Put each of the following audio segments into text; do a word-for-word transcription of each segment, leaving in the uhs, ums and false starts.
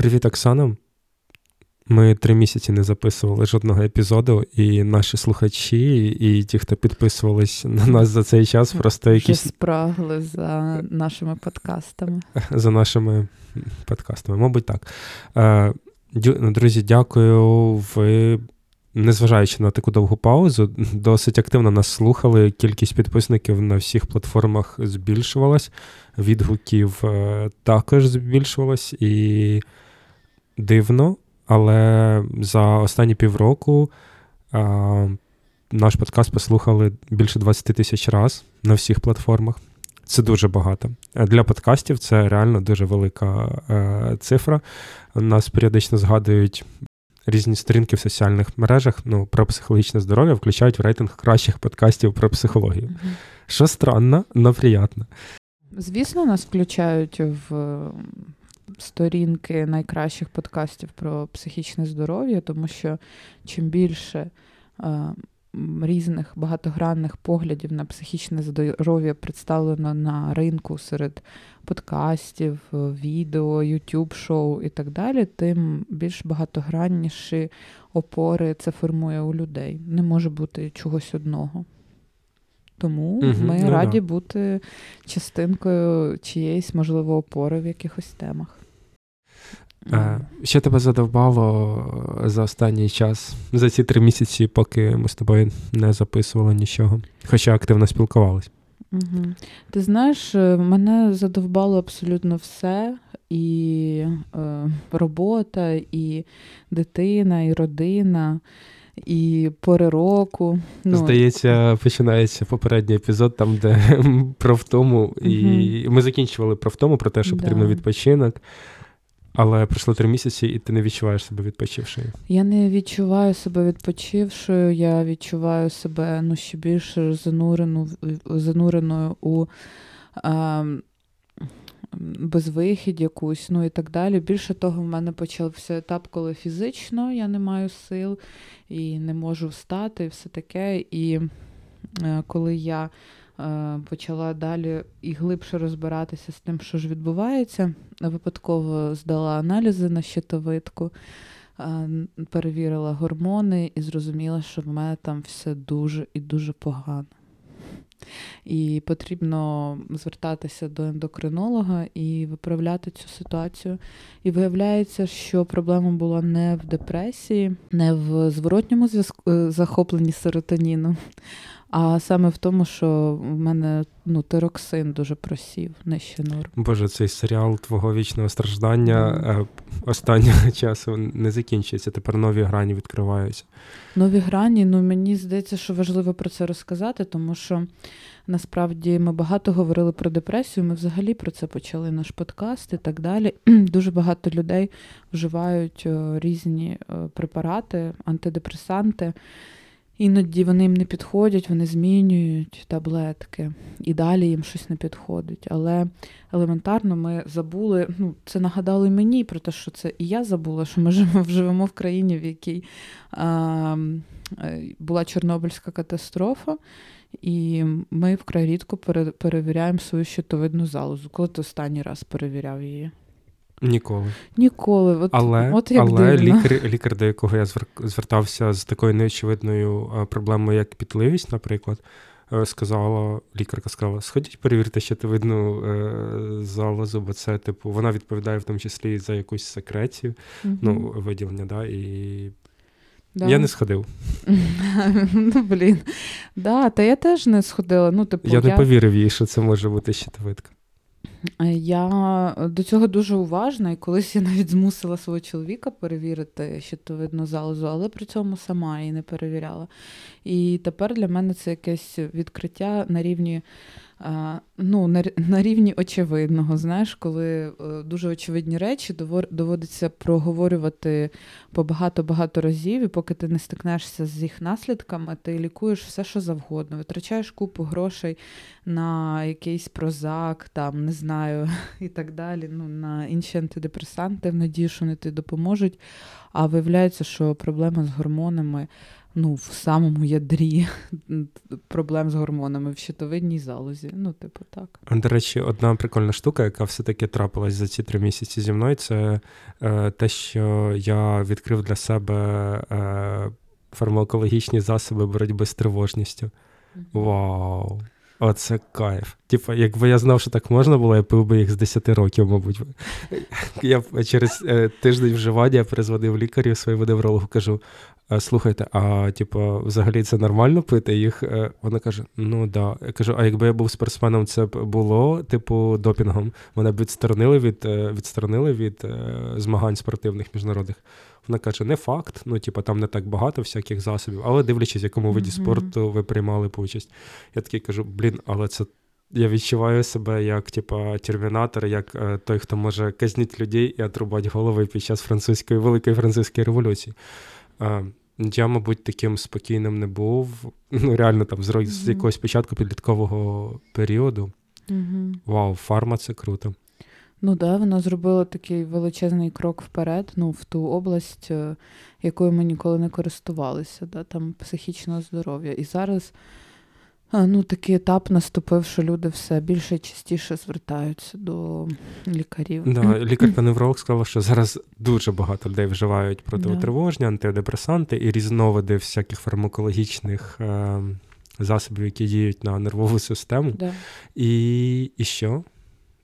Привіт, Оксана. Ми три місяці не записували жодного епізоду, і наші слухачі, і ті, хто підписувались на нас за цей час, просто якісь... Вже спрагли за нашими подкастами. За нашими подкастами, мабуть, так. Друзі, дякую. Ви, незважаючи на таку довгу паузу, досить активно нас слухали. Кількість підписників на всіх платформах збільшувалась, відгуків також збільшувалась, і дивно, але за останні півроку а, наш подкаст послухали більше двадцять тисяч раз на всіх платформах. Це дуже багато. Для подкастів це реально дуже велика е, цифра. Нас періодично згадують різні сторінки в соціальних мережах, ну, про психологічне здоров'я, включають в рейтинг кращих подкастів про психологію. Mm-hmm. Що странно, но приємно. Звісно, нас включають в сторінки найкращих подкастів про психічне здоров'я, тому що чим більше е, різних багатогранних поглядів на психічне здоров'я представлено на ринку серед подкастів, відео, ютуб-шоу і так далі, тим більш багатогранніші опори це формує у людей. Не може бути чогось одного. Тому mm-hmm. ми yeah. раді бути частинкою чиєїсь, можливо, опори в якихось темах. Mm. Що тебе задовбало за останній час, за ці три місяці, поки ми з тобою не записували нічого, хоча активно спілкувались? Угу. Ти знаєш, мене задовбало абсолютно все, і е, робота, і дитина, і родина, і пори року. Ну, здається, починається попередній епізод, там, де про втому, угу. і ми закінчували про втому, про те, що потрібен да. відпочинок. Але пройшло три місяці, і ти не відчуваєш себе відпочившою. Я не відчуваю себе відпочившою, я відчуваю себе, ну, ще більше занурену, зануреною у а, безвихідь якусь, ну і так далі. Більше того, в мене почався етап, коли фізично я не маю сил, і не можу встати, і все таке. І а, коли я почала далі і глибше розбиратися з тим, що ж відбувається. Випадково здала аналізи на щитовидку, перевірила гормони і зрозуміла, що в мене там все дуже і дуже погано. І потрібно звертатися до ендокринолога і виправляти цю ситуацію. І виявляється, що проблема була не в депресії, не в зворотньому зв'язку, захопленні серотоніном, а саме в тому, що в мене, ну, тироксин дуже просів нижче норм. Боже, цей серіал твого вічного страждання mm. останнього часу не закінчується, тепер нові грані відкриваються. Нові грані, ну, мені здається, що важливо про це розказати, тому що насправді ми багато говорили про депресію, ми взагалі про це почали наш подкаст і так далі. Дуже багато людей вживають різні препарати, антидепресанти. Іноді вони їм не підходять, вони змінюють таблетки, і далі їм щось не підходить. Але елементарно ми забули, ну, це нагадало і мені про те, що це і я забула, що ми живемо в країні, в якій а, була Чорнобильська катастрофа, і ми вкрай рідко перевіряємо свою щитовидну залозу. Коли ти останній раз перевіряв її? Ніколи. Ніколи. От, але от як але лікар, лікар, до якого я звертався з такою неочевидною проблемою, як пітливість, наприклад, сказала, лікарка сказала, сходіть, перевірте щитовидну е, залозу, бо це, типу, вона відповідає в тому числі за якусь секрецію, угу. ну, виділення, да, і... Да. Я не сходив. Ну, блін. Да, та я теж не сходила. Ну, типу, я, я не повірив їй, що це може бути щитовидка. Я до цього дуже уважна, і колись я навіть змусила свого чоловіка перевірити щитовидну залозу, але при цьому сама її не перевіряла. І тепер для мене це якесь відкриття на рівні, ну, на рівні очевидного. Знаєш, коли дуже очевидні речі доводиться проговорювати по багато-багато разів, і поки ти не стикнешся з їх наслідками, ти лікуєш все, що завгодно. Витрачаєш купу грошей на якийсь прозак, там, не знаю, і так далі, ну, на інші антидепресанти, в надії, що вони тобі допоможуть. А виявляється, що проблема з гормонами ну, в самому ядрі проблем з гормонами в щитовидній залозі. Ну, типу, так. До речі, одна прикольна штука, яка все-таки трапилась за ці три місяці зі мною, це е, те, що я відкрив для себе е, фармакологічні засоби боротьби з тривожністю. Вау! Оце кайф. Типа, якби я знав, що так можна було, я пив би їх з десяти років, мабуть. Я через тиждень вживання я перезвонив лікарю, своєму неврологу, кажу, слухайте, а типа, взагалі це нормально пити їх? Вона каже, ну да. Я кажу, а якби я був спортсменом, це б було, типу, допінгом. Мене б відсторонили від, відсторонили від змагань спортивних міжнародних. Вона каже, не факт, ну, типу, там не так багато всяких засобів, але дивлячись, в якому виді mm-hmm. спорту ви приймали участь. Я такий кажу, блін, але це я відчуваю себе як, типу, термінатор, як е, той, хто може казнити людей і отрубати голови під час французької, великої французької революції. Е, я, мабуть, таким спокійним не був, ну, реально, там, з, mm-hmm. з якогось початку підліткового періоду. Mm-hmm. Вау, фарма – це круто. Ну да, вона зробила такий величезний крок вперед, ну, в ту область, якою ми ніколи не користувалися, да, там психічного здоров'я. І зараз, ну, такий етап наступив, що люди все більше і частіше звертаються до лікарів. Да, лікарка-невролог сказала, що зараз дуже багато людей вживають протитривожні, да. антидепресанти і різновиди всяких фармакологічних е- засобів, які діють на нервову систему. Да. І, і що?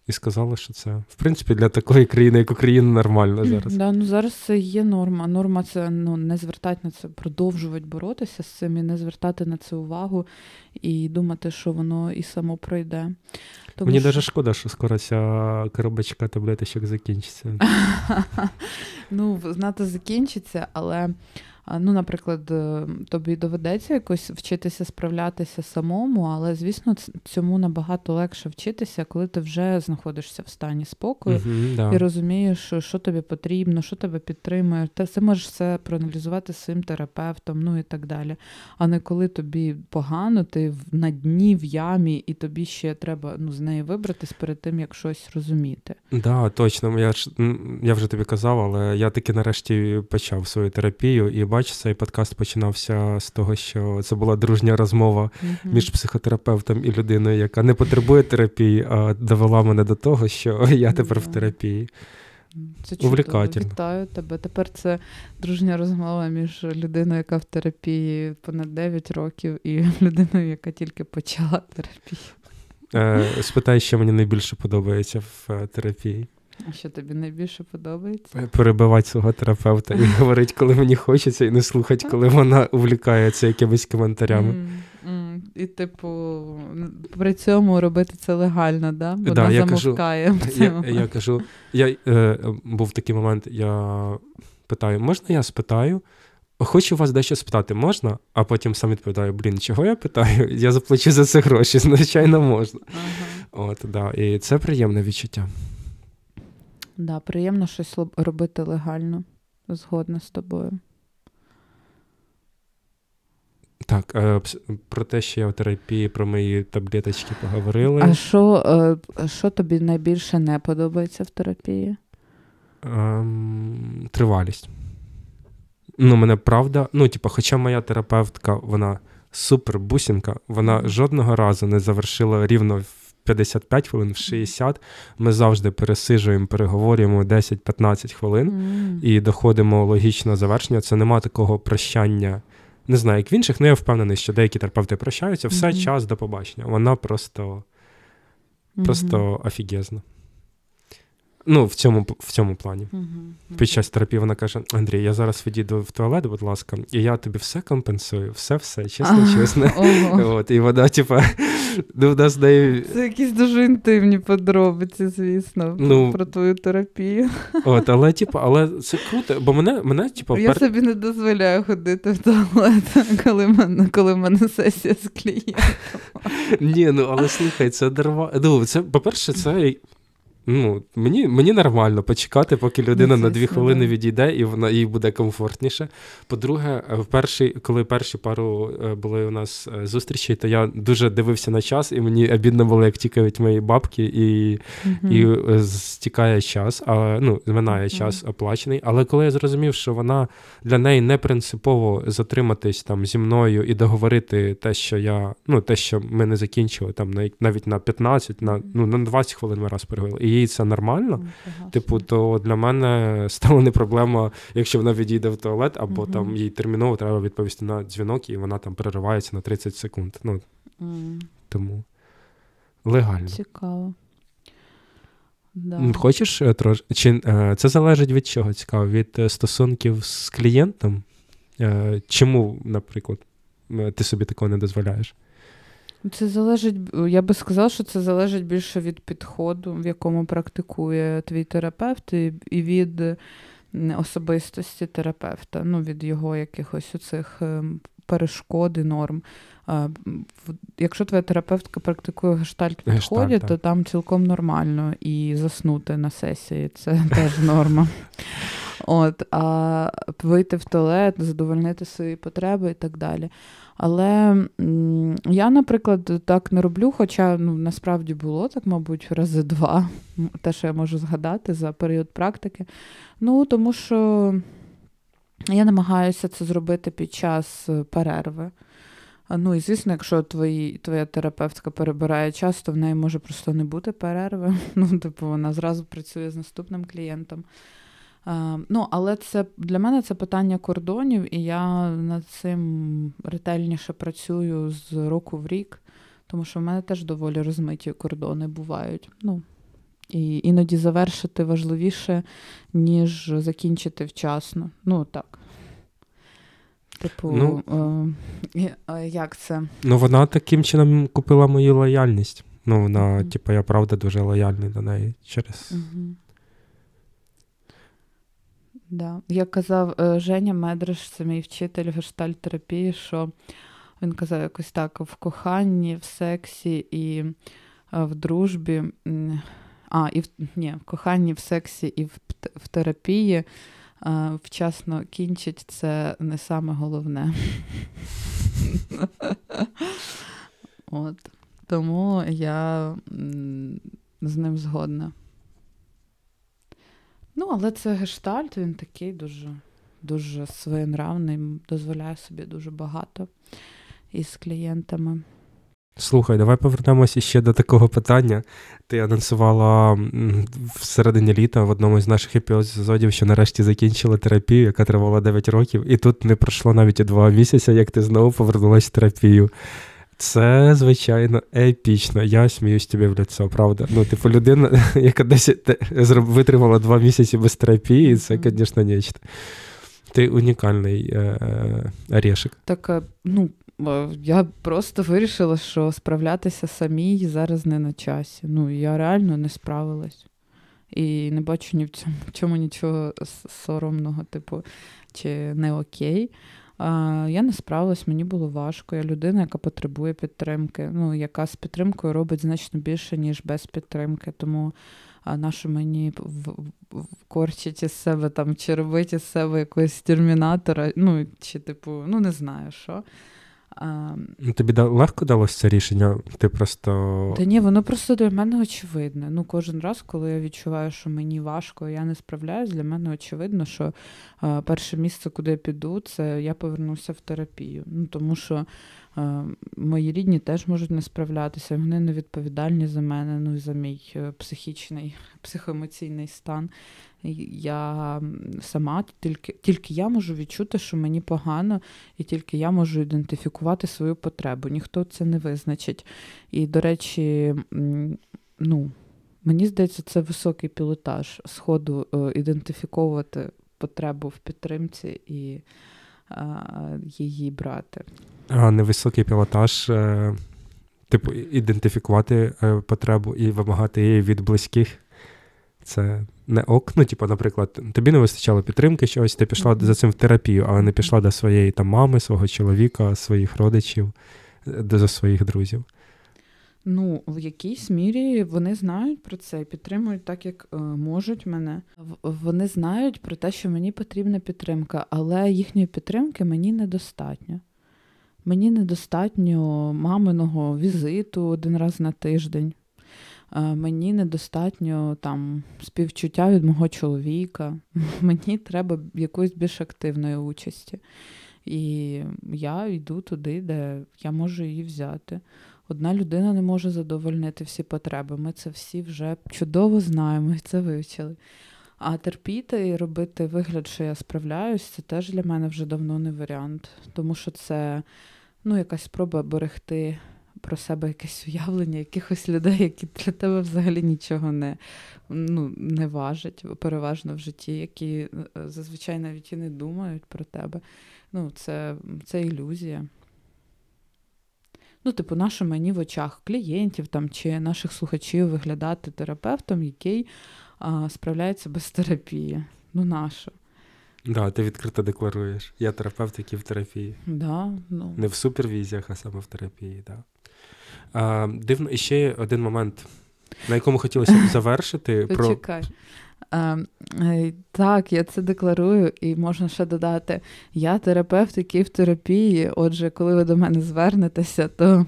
І сказали, що це, в принципі, для такої країни, як Україна, нормально зараз. Да, ну зараз це є норма. Норма – це, ну, не звертати на це, продовжувати боротися з цим і не звертати на це увагу і думати, що воно і само пройде. Тому мені що... даже шкода, що скоро ця коробочка таблеточок закінчиться. Ну, знати, закінчиться, але, ну, наприклад, тобі доведеться якось вчитися справлятися самому, але, звісно, цьому набагато легше вчитися, коли ти вже знаходишся в стані спокою угу, да. і розумієш, що тобі потрібно, що тебе підтримує. Ти все можеш все проаналізувати з своїм терапевтом, ну і так далі. А не коли тобі погано, ти на дні в ямі, і тобі ще треба, ну, з неї вибратись перед тим, як щось розуміти. Так, да, точно. Я, ж, я вже тобі казав, але я таки нарешті почав свою терапію і бачу, цей подкаст починався з того, що це була дружня розмова mm-hmm. між психотерапевтом і людиною, яка не потребує терапії, а довела мене до того, що я тепер mm-hmm. в терапії. Це чудово. Вітаю тебе. Тепер це дружня розмова між людиною, яка в терапії понад дев'ять років, і людиною, яка тільки почала терапію. Е, спитай, що мені найбільше подобається в терапії. А що тобі найбільше подобається? Перебивати свого терапевта і говорити, коли мені хочеться, і не слухати, коли вона увлікається якимись коментарями. Mm, mm. І, типу, при цьому робити це легально, да? Бо да, вона замовкає. Кажу, я, я кажу, я, е, був такий момент, я питаю, можна я спитаю? Хочу вас дещо спитати, можна? А потім сам відповідаю, блін, чого я питаю? Я заплачу за це гроші, звичайно, можна. Ага. От, да. І це приємне відчуття. Да, приємно щось робити легально, згодна з тобою. Так, е, про те, що я в терапії, про мої таблеточки поговорили. А що, е, що тобі найбільше не подобається в терапії? Е, тривалість. Ну, мене правда, ну, типу, хоча моя терапевтка, вона супер бусінка, вона жодного разу не завершила рівно в п'ятдесят п'ять хвилин, в шістдесят, ми завжди пересижуємо, переговорюємо десять-п'ятнадцять хвилин mm. і доходимо логічно завершення. Це нема такого прощання, не знаю, як в інших, але я впевнений, що деякі терапевти прощаються. Все, mm-hmm. час до побачення. Вона просто, просто mm-hmm. офігезна. Ну, в цьому, в цьому плані. Mm-hmm. Під час терапії вона каже, Андрій, я зараз відійду в туалет, будь ласка, і я тобі все компенсую, все-все, чесно-чесно. От, і вона, типа, ну, в нас нею... Це якісь дуже інтимні подробиці, звісно, ну, про твою терапію. От, але, типа, але це круто, бо мене, мене, типа... Я пер... собі не дозволяю ходити в туалет, коли мене, коли в мене сесія з клієнтом. Ні, ну, але слухай, це дарма... Ну, це, по-перше, це... Ну, мені, мені нормально почекати, поки людина на дві хвилини відійде, і вона їй буде комфортніше. По-друге, в перший, коли перші пару були у нас зустрічі, то я дуже дивився на час, і мені обідно було, як тікають мої бабки, і, mm-hmm. і стікає час, а, ну, минає час mm-hmm. оплачений. Але коли я зрозумів, що вона для неї не принципово затриматись там зі мною і договорити те, що я, ну, те, що ми не закінчили, там навіть на п'ятнадцять, на, ну, на двадцять хвилин ми раз переговорили. Їй це нормально, mm-hmm. типу, то для мене стала не проблема, якщо вона відійде в туалет, або mm-hmm. там їй терміново треба відповісти на дзвінок, і вона там переривається на тридцять секунд. Ну, mm. Тому легально. Цікаво. Да. Хочеш трош... Чи це залежить від чого, цікаво? Від стосунків з клієнтом? Чому, наприклад, ти собі такого не дозволяєш? Це залежить, я би сказала, що це залежить більше від підходу, в якому практикує твій терапевт, і від особистості терапевта, ну, від його якихось оцих перешкод і норм. Якщо твоя терапевтка практикує гештальт-підході, то там цілком нормально і заснути на сесії, це теж норма. От, а вийти в туалет, задовольнити свої потреби і так далі. Але я, наприклад, так не роблю, хоча ну, насправді було так, мабуть, рази два, те, що я можу згадати за період практики. Ну, тому що я намагаюся це зробити під час перерви. Ну, і, звісно, якщо твої, твоя терапевтка перебирає час, то в неї може просто не бути перерви. Ну, типу, вона зразу працює з наступним клієнтом. Ну, але це для мене це питання кордонів, і я над цим ретельніше працюю з року в рік, тому що в мене теж доволі розмиті кордони бувають. Ну, і іноді завершити важливіше, ніж закінчити вчасно. Ну, так. Типу, ну, е- як це? Ну, вона таким чином купила мою лояльність. Ну, вона, mm-hmm. типу, я правда дуже лояльний до неї через... Mm-hmm. Да. Як казав Женя Медреш, це мій вчитель гештальт-терапії, що він казав якось так, в коханні, в сексі і в дружбі, а, і в, ні, в коханні, в сексі і в, в терапії вчасно кінчить – це не саме головне. От. Тому я з ним згодна. Ну, але це гештальт, він такий дуже, дуже своєнравний, дозволяє собі дуже багато із клієнтами. Слухай, давай повернемося ще до такого питання. Ти анонсувала в середині літа в одному з наших епізодів, що нарешті закінчила терапію, яка тривала дев'ять років, і тут не пройшло навіть і два місяці, як ти знову повернулася в терапію. Це, звичайно, епічно. Я сміюсь тобі в лицо, правда. Ну, типу, людина, яка десь витримала два місяці без терапії, це, звісно, нечто. Ти унікальний е- орешек. Так, ну, я просто вирішила, що справлятися самій зараз не на часі. Ну, я реально не справилась. І не бачу ні в цьому, в цьому нічого соромного, типу, чи не окей. Я не справилась, мені було важко. Я людина, яка потребує підтримки, ну, яка з підтримкою робить значно більше, ніж без підтримки. Тому нащо мені вкорчить із себе там, чи робить із себе якогось термінатора, ну, чи типу, ну, не знаю, що. Тобі легко далося це рішення? Ти просто... Та ні, воно просто для мене очевидне. Ну, кожен раз, коли я відчуваю, що мені важко, я не справляюсь, для мене очевидно, що а, перше місце, куди я піду, це я повернуся в терапію. Ну, тому що а, мої рідні теж можуть не справлятися, вони не відповідальні за мене, ну, і за мій психічний, психоемоційний стан. Я сама, тільки, тільки я можу відчути, що мені погано, і тільки я можу ідентифікувати свою потребу. Ніхто це не визначить. І, до речі, ну, мені здається, це високий пілотаж сходу ідентифіковувати потребу в підтримці і а, її брати. А невисокий пілотаж, типу, ідентифікувати потребу і вимагати її від близьких. Це не ок, ну, типу, наприклад, тобі не вистачало підтримки чогось, ти пішла mm-hmm. за цим в терапію, але не пішла до своєї там мами, свого чоловіка, своїх родичів, до, до своїх друзів. Ну, в якійсь мірі вони знають про це і підтримують так, як е, можуть мене. Вони знають про те, що мені потрібна підтримка, але їхньої підтримки мені недостатньо. Мені недостатньо маминого візиту один раз на тиждень. Е, мені недостатньо там співчуття від мого чоловіка. Мені треба якоїсь більш активної участі. І я йду туди, де я можу її взяти. Одна людина не може задовольнити всі потреби. Ми це всі вже чудово знаємо і це вивчили. А терпіти і робити вигляд, що я справляюсь, це теж для мене вже давно не варіант. Тому що це ну, якась спроба берегти про себе якесь уявлення якихось людей, які для тебе взагалі нічого не, ну, не важать, переважно в житті, які зазвичай навіть і не думають про тебе. Ну, це, це ілюзія. Ну, типу, наше мені в очах клієнтів там, чи наших слухачів виглядати терапевтом, який а, справляється без терапії. Ну, наше. Так, да, ти відкрито декларуєш. Я терапевт, який в терапії. Да, ну. Не в супервізіях, а саме в терапії. Да. А, дивно, і ще один момент, на якому хотілося б завершити. Почекай. Про... А, так, я це декларую, і можна ще додати, я терапевт, який в терапії, отже, коли ви до мене звернетеся, то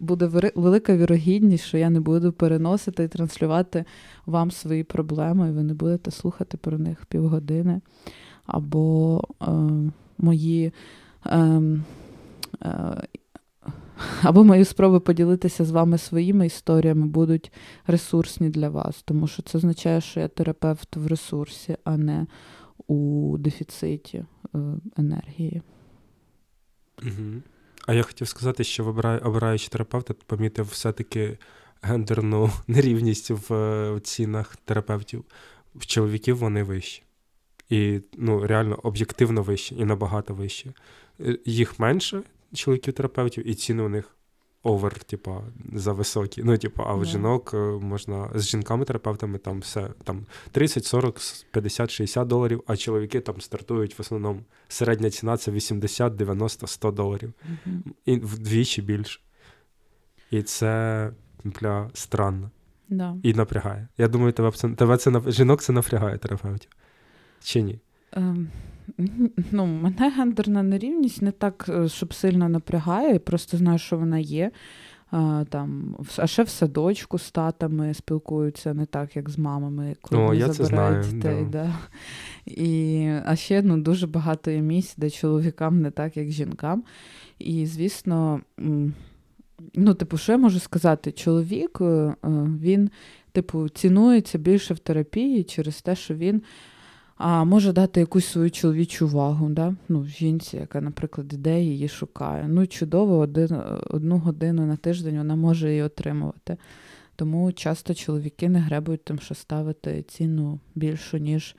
буде велика вірогідність, що я не буду переносити і транслювати вам свої проблеми, і ви не будете слухати про них півгодини, або е, мої е, е, або мої спроби поділитися з вами своїми історіями будуть ресурсні для вас, тому що це означає, що я терапевт в ресурсі, а не у дефіциті енергії. Угу. А я хотів сказати, що обираючи терапевта, помітив все-таки гендерну нерівність в цінах терапевтів. В чоловіків вони вищі. І ну, реально об'єктивно вищі і набагато вищі. Їх менше чоловіків-терапевтів, і ціни у них овер, типа, за високі. Ну, типа, а в yeah. жінок можна... З жінками-терапевтами там все, там тридцять, сорок, п'ятдесят, шістдесят доларів, а чоловіки там стартують в основному. Середня ціна – це вісімдесят, дев'яносто, сто доларів. Uh-huh. І вдвічі більше. І це, бля, странно. Yeah. І напрягає. Я думаю, тебе це, тебе це, жінок це напрягає, терапевтів. Чи ні? Um... Ну, мене гендерна нерівність не так, щоб сильно напрягає, просто знаю, що вона є. А, там, а ще в садочку з татами спілкуються не так, як з мамами, коли О, не забирають дітей. Да. Да. І, а ще ну, дуже багато є місць, де чоловікам не так, як жінкам. І, звісно, ну, типу, що я можу сказати? Чоловік, він, типу, цінується більше в терапії через те, що він А може дати якусь свою чоловічу увагу, да? Ну, жінці, яка, наприклад, іде і її шукає. Ну, чудово, один, одну годину на тиждень вона може її отримувати. Тому часто чоловіки не гребують тим, що ставити ціну більшу, ніж...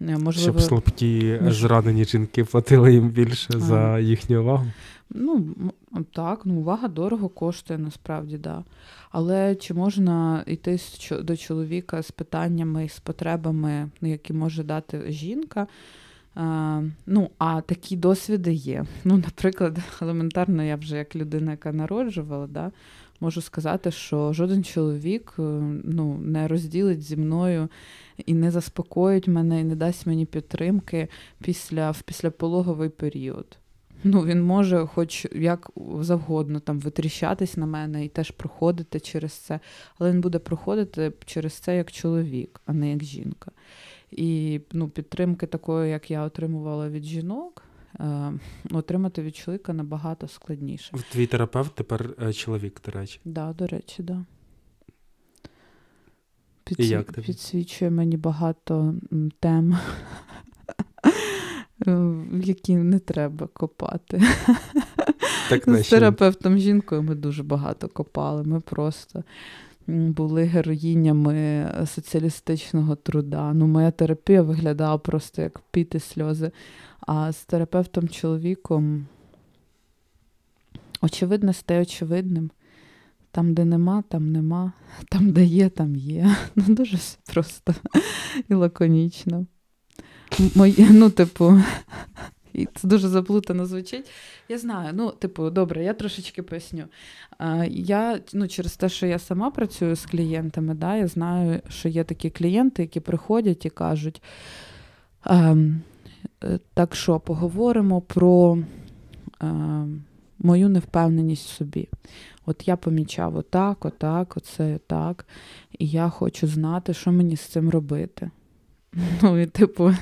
Можливо, щоб слабкі, ніж... зранені жінки платили їм більше а. за їхню увагу? Ну, так, ну, увага дорого коштує, насправді, да. Але чи можна йти до чоловіка з питаннями, з потребами, які може дати жінка? А, ну, а такі досвіди є. Ну, наприклад, елементарно, я вже як людина, яка народжувала, да, можу сказати, що жоден чоловік ну, не розділить зі мною і не заспокоїть мене, і не дасть мені підтримки після, в післяпологовий період. Ну, він може хоч як завгодно там витріщатись на мене і теж проходити через це, але він буде проходити через це як чоловік, а не як жінка. І ну, підтримки такої, як я отримувала від жінок, е, отримати від чоловіка набагато складніше. Твій терапевт тепер е, чоловік, до речі. Так, да, до речі, так. Да. Підсві... Підсвічує мені багато тем, які не треба копати. Так, з терапевтом жінкою ми дуже багато копали. Ми просто... були героїнями соціалістичного труда. Ну, моя терапія виглядала просто як піти сльози. А з терапевтом-чоловіком очевидно стає очевидним. Там, де нема, там нема. Там, де є, там є. Ну, дуже просто і лаконічно. Моє, ну, типу, І це дуже заплутано звучить. Я знаю, ну, типу, добре, я трошечки поясню. Я, ну, через те, що я сама працюю з клієнтами, да, я знаю, що є такі клієнти, які приходять і кажуть, так що, поговоримо про мою невпевненість в собі. От я помічав отак, отак, оце, отак, і я хочу знати, що мені з цим робити. Ну, і, типу,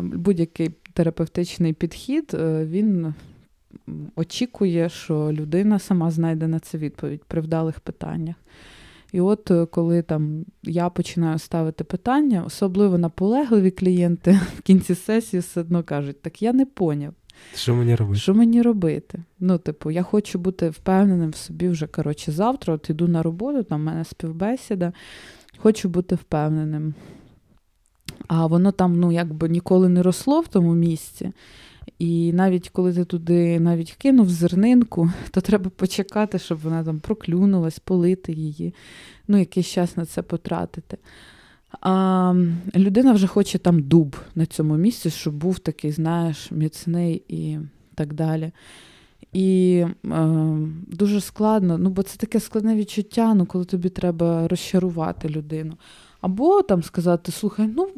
будь-який терапевтичний підхід, він очікує, що людина сама знайде на це відповідь при вдалих питаннях. І от коли там я починаю ставити питання, особливо наполегливі клієнти в кінці сесії все одно кажуть, так я не поняв. Що мені робити? Що мені робити? Ну, типу, я хочу бути впевненим в собі вже, коротше, завтра, от іду на роботу, там в мене співбесіда, хочу бути впевненим. А воно там, ну, якби ніколи не росло в тому місці. І навіть коли ти туди навіть кинув зернинку, то треба почекати, щоб вона там проклюнулась, полити її, ну, якийсь час на це потратити. А людина вже хоче там дуб на цьому місці, щоб був такий, знаєш, міцний і так далі. І е, дуже складно, ну, бо це таке складне відчуття, ну, коли тобі треба розчарувати людину. Або там сказати, слухай, ну,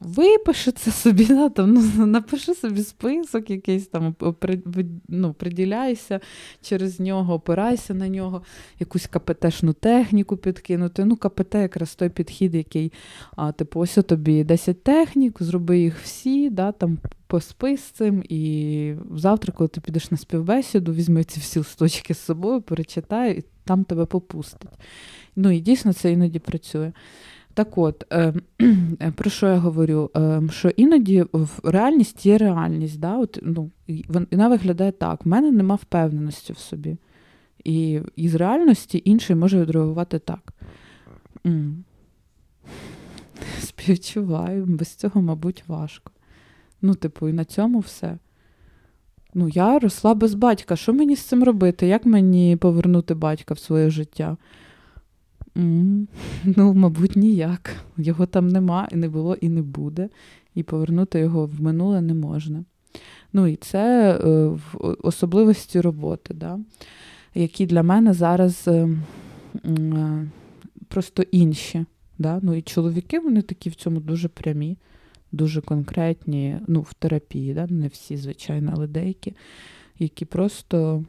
випиши це собі, да, там, ну, напиши собі список якийсь, там, при, ну, приділяйся через нього, опирайся на нього, якусь КПТ-шну техніку підкинути. Ну, КПТ якраз той підхід, який, а, типу, ось тобі десять технік, зроби їх всі, да, там, поспи з цим, і завтра, коли ти підеш на співбесіду, візьми ці всі листочки з собою, перечитай, і там тебе попустить. Ну, і дійсно це іноді працює. Так от, про що я говорю? Що іноді реальність є реальність. Да? От, ну, вона виглядає так. В мене нема впевненості в собі. І із реальності інший може відреагувати так. Співчуваю. Без цього, мабуть, важко. Ну, типу, і на цьому все. Ну, я росла без батька. Що мені з цим робити? Як мені повернути батька в своє життя? Mm, ну, мабуть, ніяк. Його там нема, і не було, і не буде. І повернути його в минуле не можна. Ну, і це е, в особливості роботи, да? Які для мене зараз е, е, просто інші. Да? Ну, і чоловіки, вони такі в цьому дуже прямі, дуже конкретні, ну, в терапії, да? Не всі, звичайно, але деякі, які просто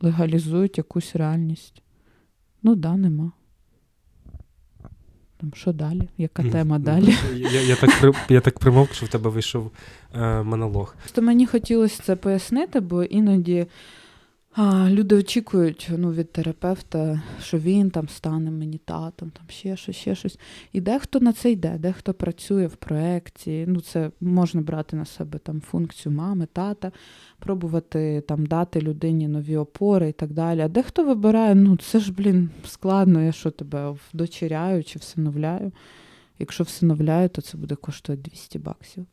легалізують якусь реальність. Ну, да, нема. Що далі? Яка тема далі? Я, я, так, я так примовк, що в тебе вийшов е, монолог. Просто мені хотілося це пояснити, бо іноді а, люди очікують, ну, від терапевта, що він там стане мені татом, там ще щось, ще щось. І дехто на це йде, дехто працює в проєкті. Ну, це можна брати на себе там функцію мами, тата, пробувати там дати людині нові опори і так далі. А дехто вибирає, ну, це ж, блін, складно, я що тебе вдочеряю чи всиновляю. Якщо всиновляю, то це буде коштувати двісті баксів.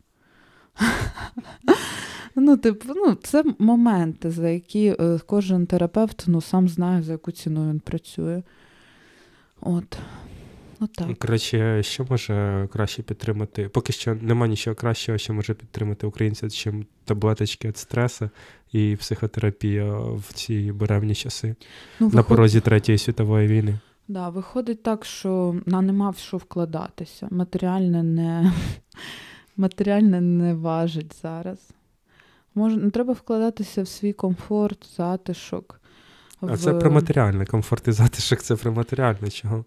Ну, типу, ну, це моменти, за які кожен терапевт, ну, сам знає, за яку ціну він працює. От. Отак. Коротше, що може краще підтримати? Поки що нема нічого кращого, що може підтримати українця, чим таблеточки від стресу і психотерапія в ці буремні часи, ну, виход... на порозі Третьої світової війни. Да, виходить так, що нема в що вкладатися. Матеріальне не... Матеріальне не важить зараз. Можна, треба вкладатися в свій комфорт, затишок. В... А це про матеріальний комфорт і затишок, це про матеріальне чого.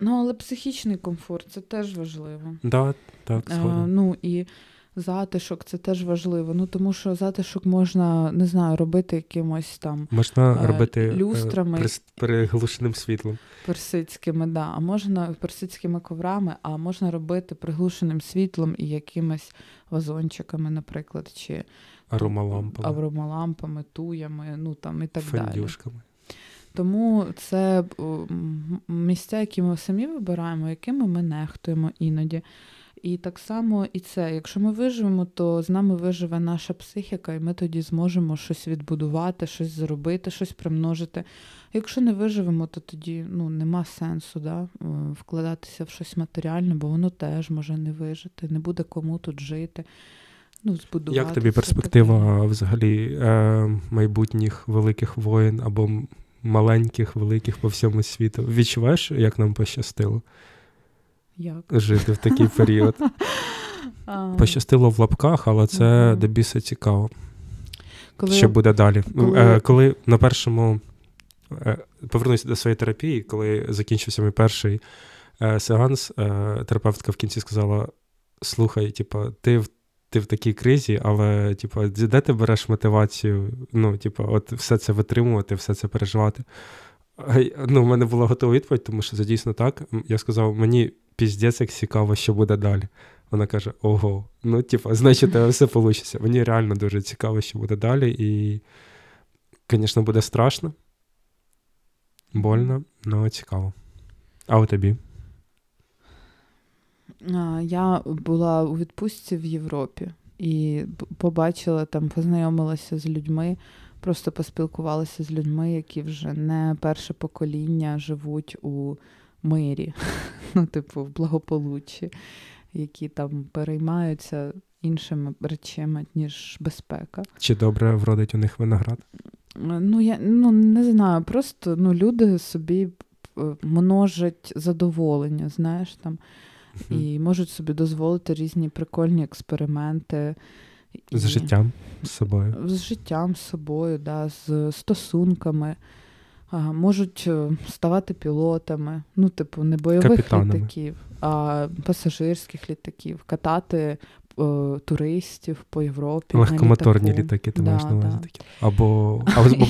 Ну, але психічний комфорт, це теж важливо. Да, так, згодом. Ну, і затишок, це теж важливо. Ну, тому що затишок можна, не знаю, робити якимось там... Можна е, робити люстрами, при, приглушеним світлом. Персидськими, да. А можна персидськими коврами, а можна робити приглушеним світлом і якимись вазончиками, наприклад, чи... Аромалампами. Аромалампами, туями, ну там і так далі. Фендюшками. Тому це місця, які ми самі вибираємо, якими ми нехтуємо іноді. І так само і це. Якщо ми виживемо, то з нами виживе наша психіка, і ми тоді зможемо щось відбудувати, щось зробити, щось примножити. Якщо не виживемо, то тоді, ну, нема сенсу, да, вкладатися в щось матеріальне, бо воно теж може не вижити, не буде кому тут жити. ну, збудувати. Як тобі перспектива таке? Взагалі е, майбутніх великих воєн або маленьких, великих по всьому світу? Відчуваєш, як нам пощастило? Як? Жити в такий період. Пощастило в лапках, але це до біса цікаво. Коли... Що буде далі? Коли, коли на першому... Повернуся до своєї терапії, коли закінчився мій перший сеанс, терапевтка в кінці сказала: слухай, типу, ти в ти в такій кризі, але типу, де ти береш мотивацію, ну, типу, от все це витримувати, все це переживати? Ну, в мене була готова відповідь, тому що це дійсно так. Я сказав: мені піздець як цікаво, що буде далі. Вона каже: ого, ну, типу, значить, все вийде. Мені реально дуже цікаво, що буде далі, і, звісно, буде страшно, больно, але цікаво. А у тобі? Я була у відпустці в Європі і побачила там, познайомилася з людьми, просто поспілкувалася з людьми, які вже не перше покоління живуть у мирі, ну, типу, в благополуччі, які там переймаються іншими речами, ніж безпека. Чи добре вродить у них виноград? Ну, я ну, не знаю, просто ну, люди собі множать задоволення, знаєш, там, mm-hmm. і можуть собі дозволити різні прикольні експерименти. З і... життям з собою. З життям з собою, да, з стосунками. А, можуть ставати пілотами, ну, типу, не бойових капітанами. Літаків, а пасажирських літаків, катати о, туристів по Європі. Легкомоторні літаки, ти да, маєш на увазі такі. Або...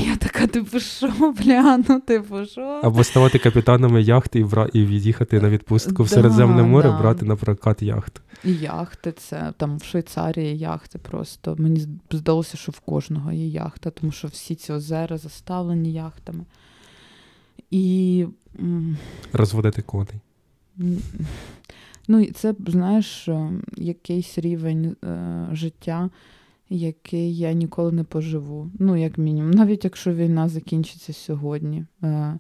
Я така, типу, що, бля, ну, типу, що? Або ставати капітанами яхти і, бра... і від'їхати на відпустку в Середземне море, да. брати на прокат яхт. І яхти, це, там, в Швейцарії яхти просто. Мені здалося, що в кожного є яхта, тому що всі ці озера заставлені яхтами. І... Розводити коней. Ну, це, знаєш, якийсь рівень е, життя, який я ніколи не поживу. Ну, як мінімум. Навіть якщо війна закінчиться сьогодні. Е,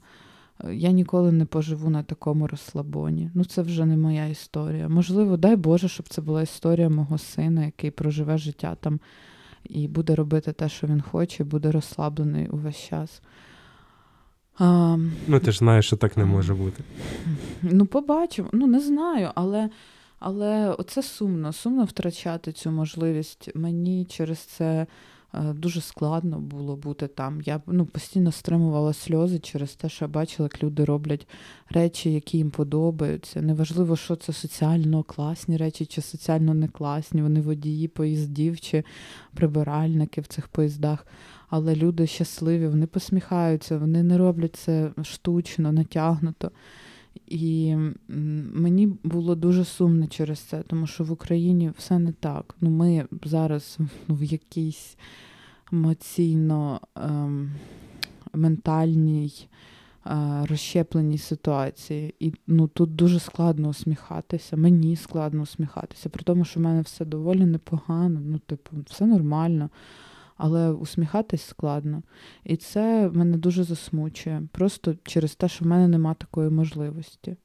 я ніколи не поживу на такому розслабоні. Ну, це вже не моя історія. Можливо, дай Боже, щоб це була історія мого сина, який проживе життя там і буде робити те, що він хоче, буде розслаблений увесь час. А, ну, ти ж знаєш, що так не може бути. Ну, побачимо. Ну, не знаю, але, але це сумно. Сумно втрачати цю можливість. Мені через це дуже складно було бути там. Я ну, постійно стримувала сльози через те, що я бачила, як люди роблять речі, які їм подобаються. Неважливо, що це соціально класні речі чи соціально не класні. Вони водії поїздів чи прибиральники в цих поїздах. Але люди щасливі, вони посміхаються, вони не роблять це штучно, натягнуто. І мені було дуже сумно через це, тому що в Україні все не так. Ну, ми зараз ну, в якійсь емоційно-ментальній е, розщепленій ситуації. І ну, тут дуже складно усміхатися, мені складно усміхатися, при тому, що в мене все доволі непогано, ну, типу, все нормально. Але усміхатись складно. І це мене дуже засмучує. Просто через те, що в мене нема такої можливості.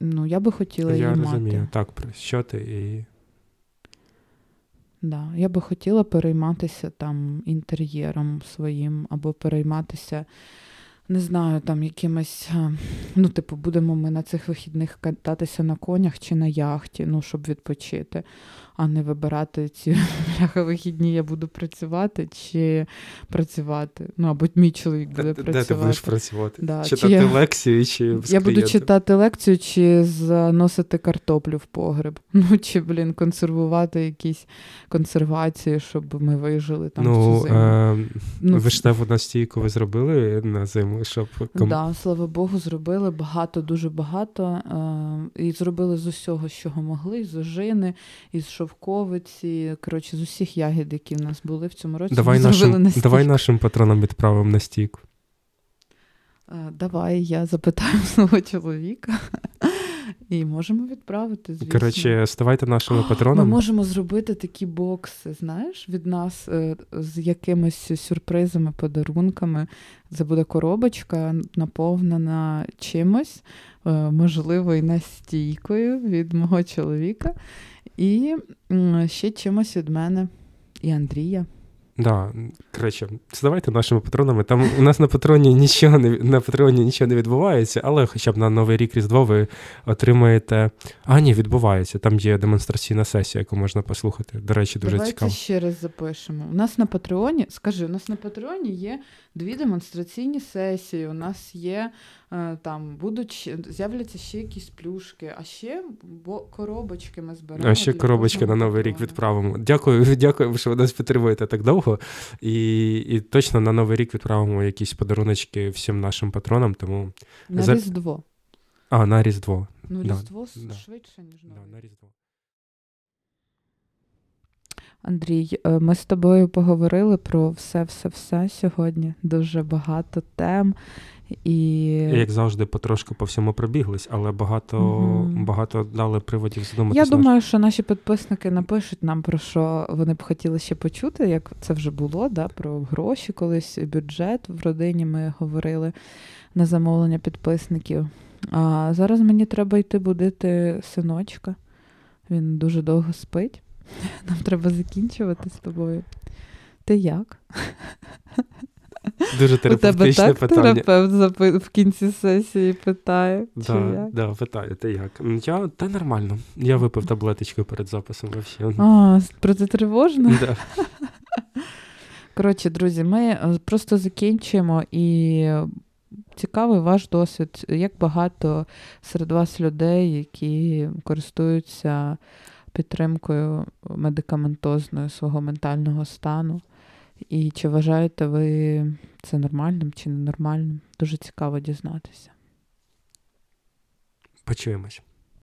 Ну, я би хотіла її мати. Я розумію. Так, про що ти і... Да, я би хотіла перейматися там інтер'єром своїм, або перейматися, не знаю, там якимось... Ну, типу, будемо ми на цих вихідних кататися на конях чи на яхті, ну, щоб відпочити. А не вибирати ці вихідні, я буду працювати чи працювати. Ну, або мій чоловік буде де, працювати. Де ти будеш працювати? Да. Читати чи лекцію чи я клієнтом? Буду читати лекцію чи заносити картоплю в погреб. Ну, чи, блін, консервувати якісь консервації, щоб ми вижили там ну, всю зиму. Е- ну, виштеву настійку ви зробили на зиму? Щоб... Так, да, слава Богу, зробили багато, дуже багато. Е- і зробили з усього, що могли, з ожини, і з шовковиці, коротше, з усіх ягід, які в нас були в цьому році, давай нашим, давай нашим патронам відправимо настійку. Давай, я запитаю свого чоловіка. І можемо відправити, звісно. Коротше, ставайте нашими патронами. Ми можемо зробити такі бокси, знаєш, від нас з якимись сюрпризами, подарунками. Це буде коробочка, наповнена чимось, можливо, і настійкою від мого чоловіка. І ще чимось від мене і Андрія. Да, коротше, ставайте нашими патронами. Там у нас на патроні нічого не на патроні нічого не відбувається, але хоча б на Новий рік Різдво ви отримаєте. А ні, відбувається. Там є демонстраційна сесія, яку можна послухати. До речі, дуже Давайте цікаво. Давайте ще раз запишемо. У нас на патроні, скажи, у нас на патроні є дві демонстраційні сесії. У нас є там будуть з'являться ще якісь плюшки, а ще бо коробочки ми зберемо. А ще коробочки на Новий рік відправимо. Дякую, дякую, що ви нас підтримуєте так довго. І, і точно на Новий рік відправимо якісь подаруночки всім нашим патронам. Тому на За... Різдво. А, на Різдво. Ну, Різдво да. швидше, ніж на, да, на Різдво. Андрій, ми з тобою поговорили про все-все-все сьогодні. Дуже багато тем. І... Як завжди, потрошки по всьому пробіглись, але багато, mm-hmm. багато дали приводів задуматися. Я думаю, що наші підписники напишуть нам, про що вони б хотіли ще почути, як це вже було, да, про гроші колись, бюджет в родині ми говорили на замовлення підписників. А зараз мені треба йти будити синочка, він дуже довго спить, нам треба закінчувати з тобою. Ти як? Дуже терапевтичне питання. У тебе так терапевт в кінці сесії питає, да, чи як? Да, питає, ти як? Я, та нормально. Я випив таблеточку перед записом. Вообще. А, протитривожно? Да. Коротше, друзі, ми просто закінчуємо і цікавий ваш досвід. Як багато серед вас людей, які користуються підтримкою медикаментозною свого ментального стану. І чи вважаєте ви це нормальним чи ненормальним? Дуже цікаво дізнатися. Почуємось.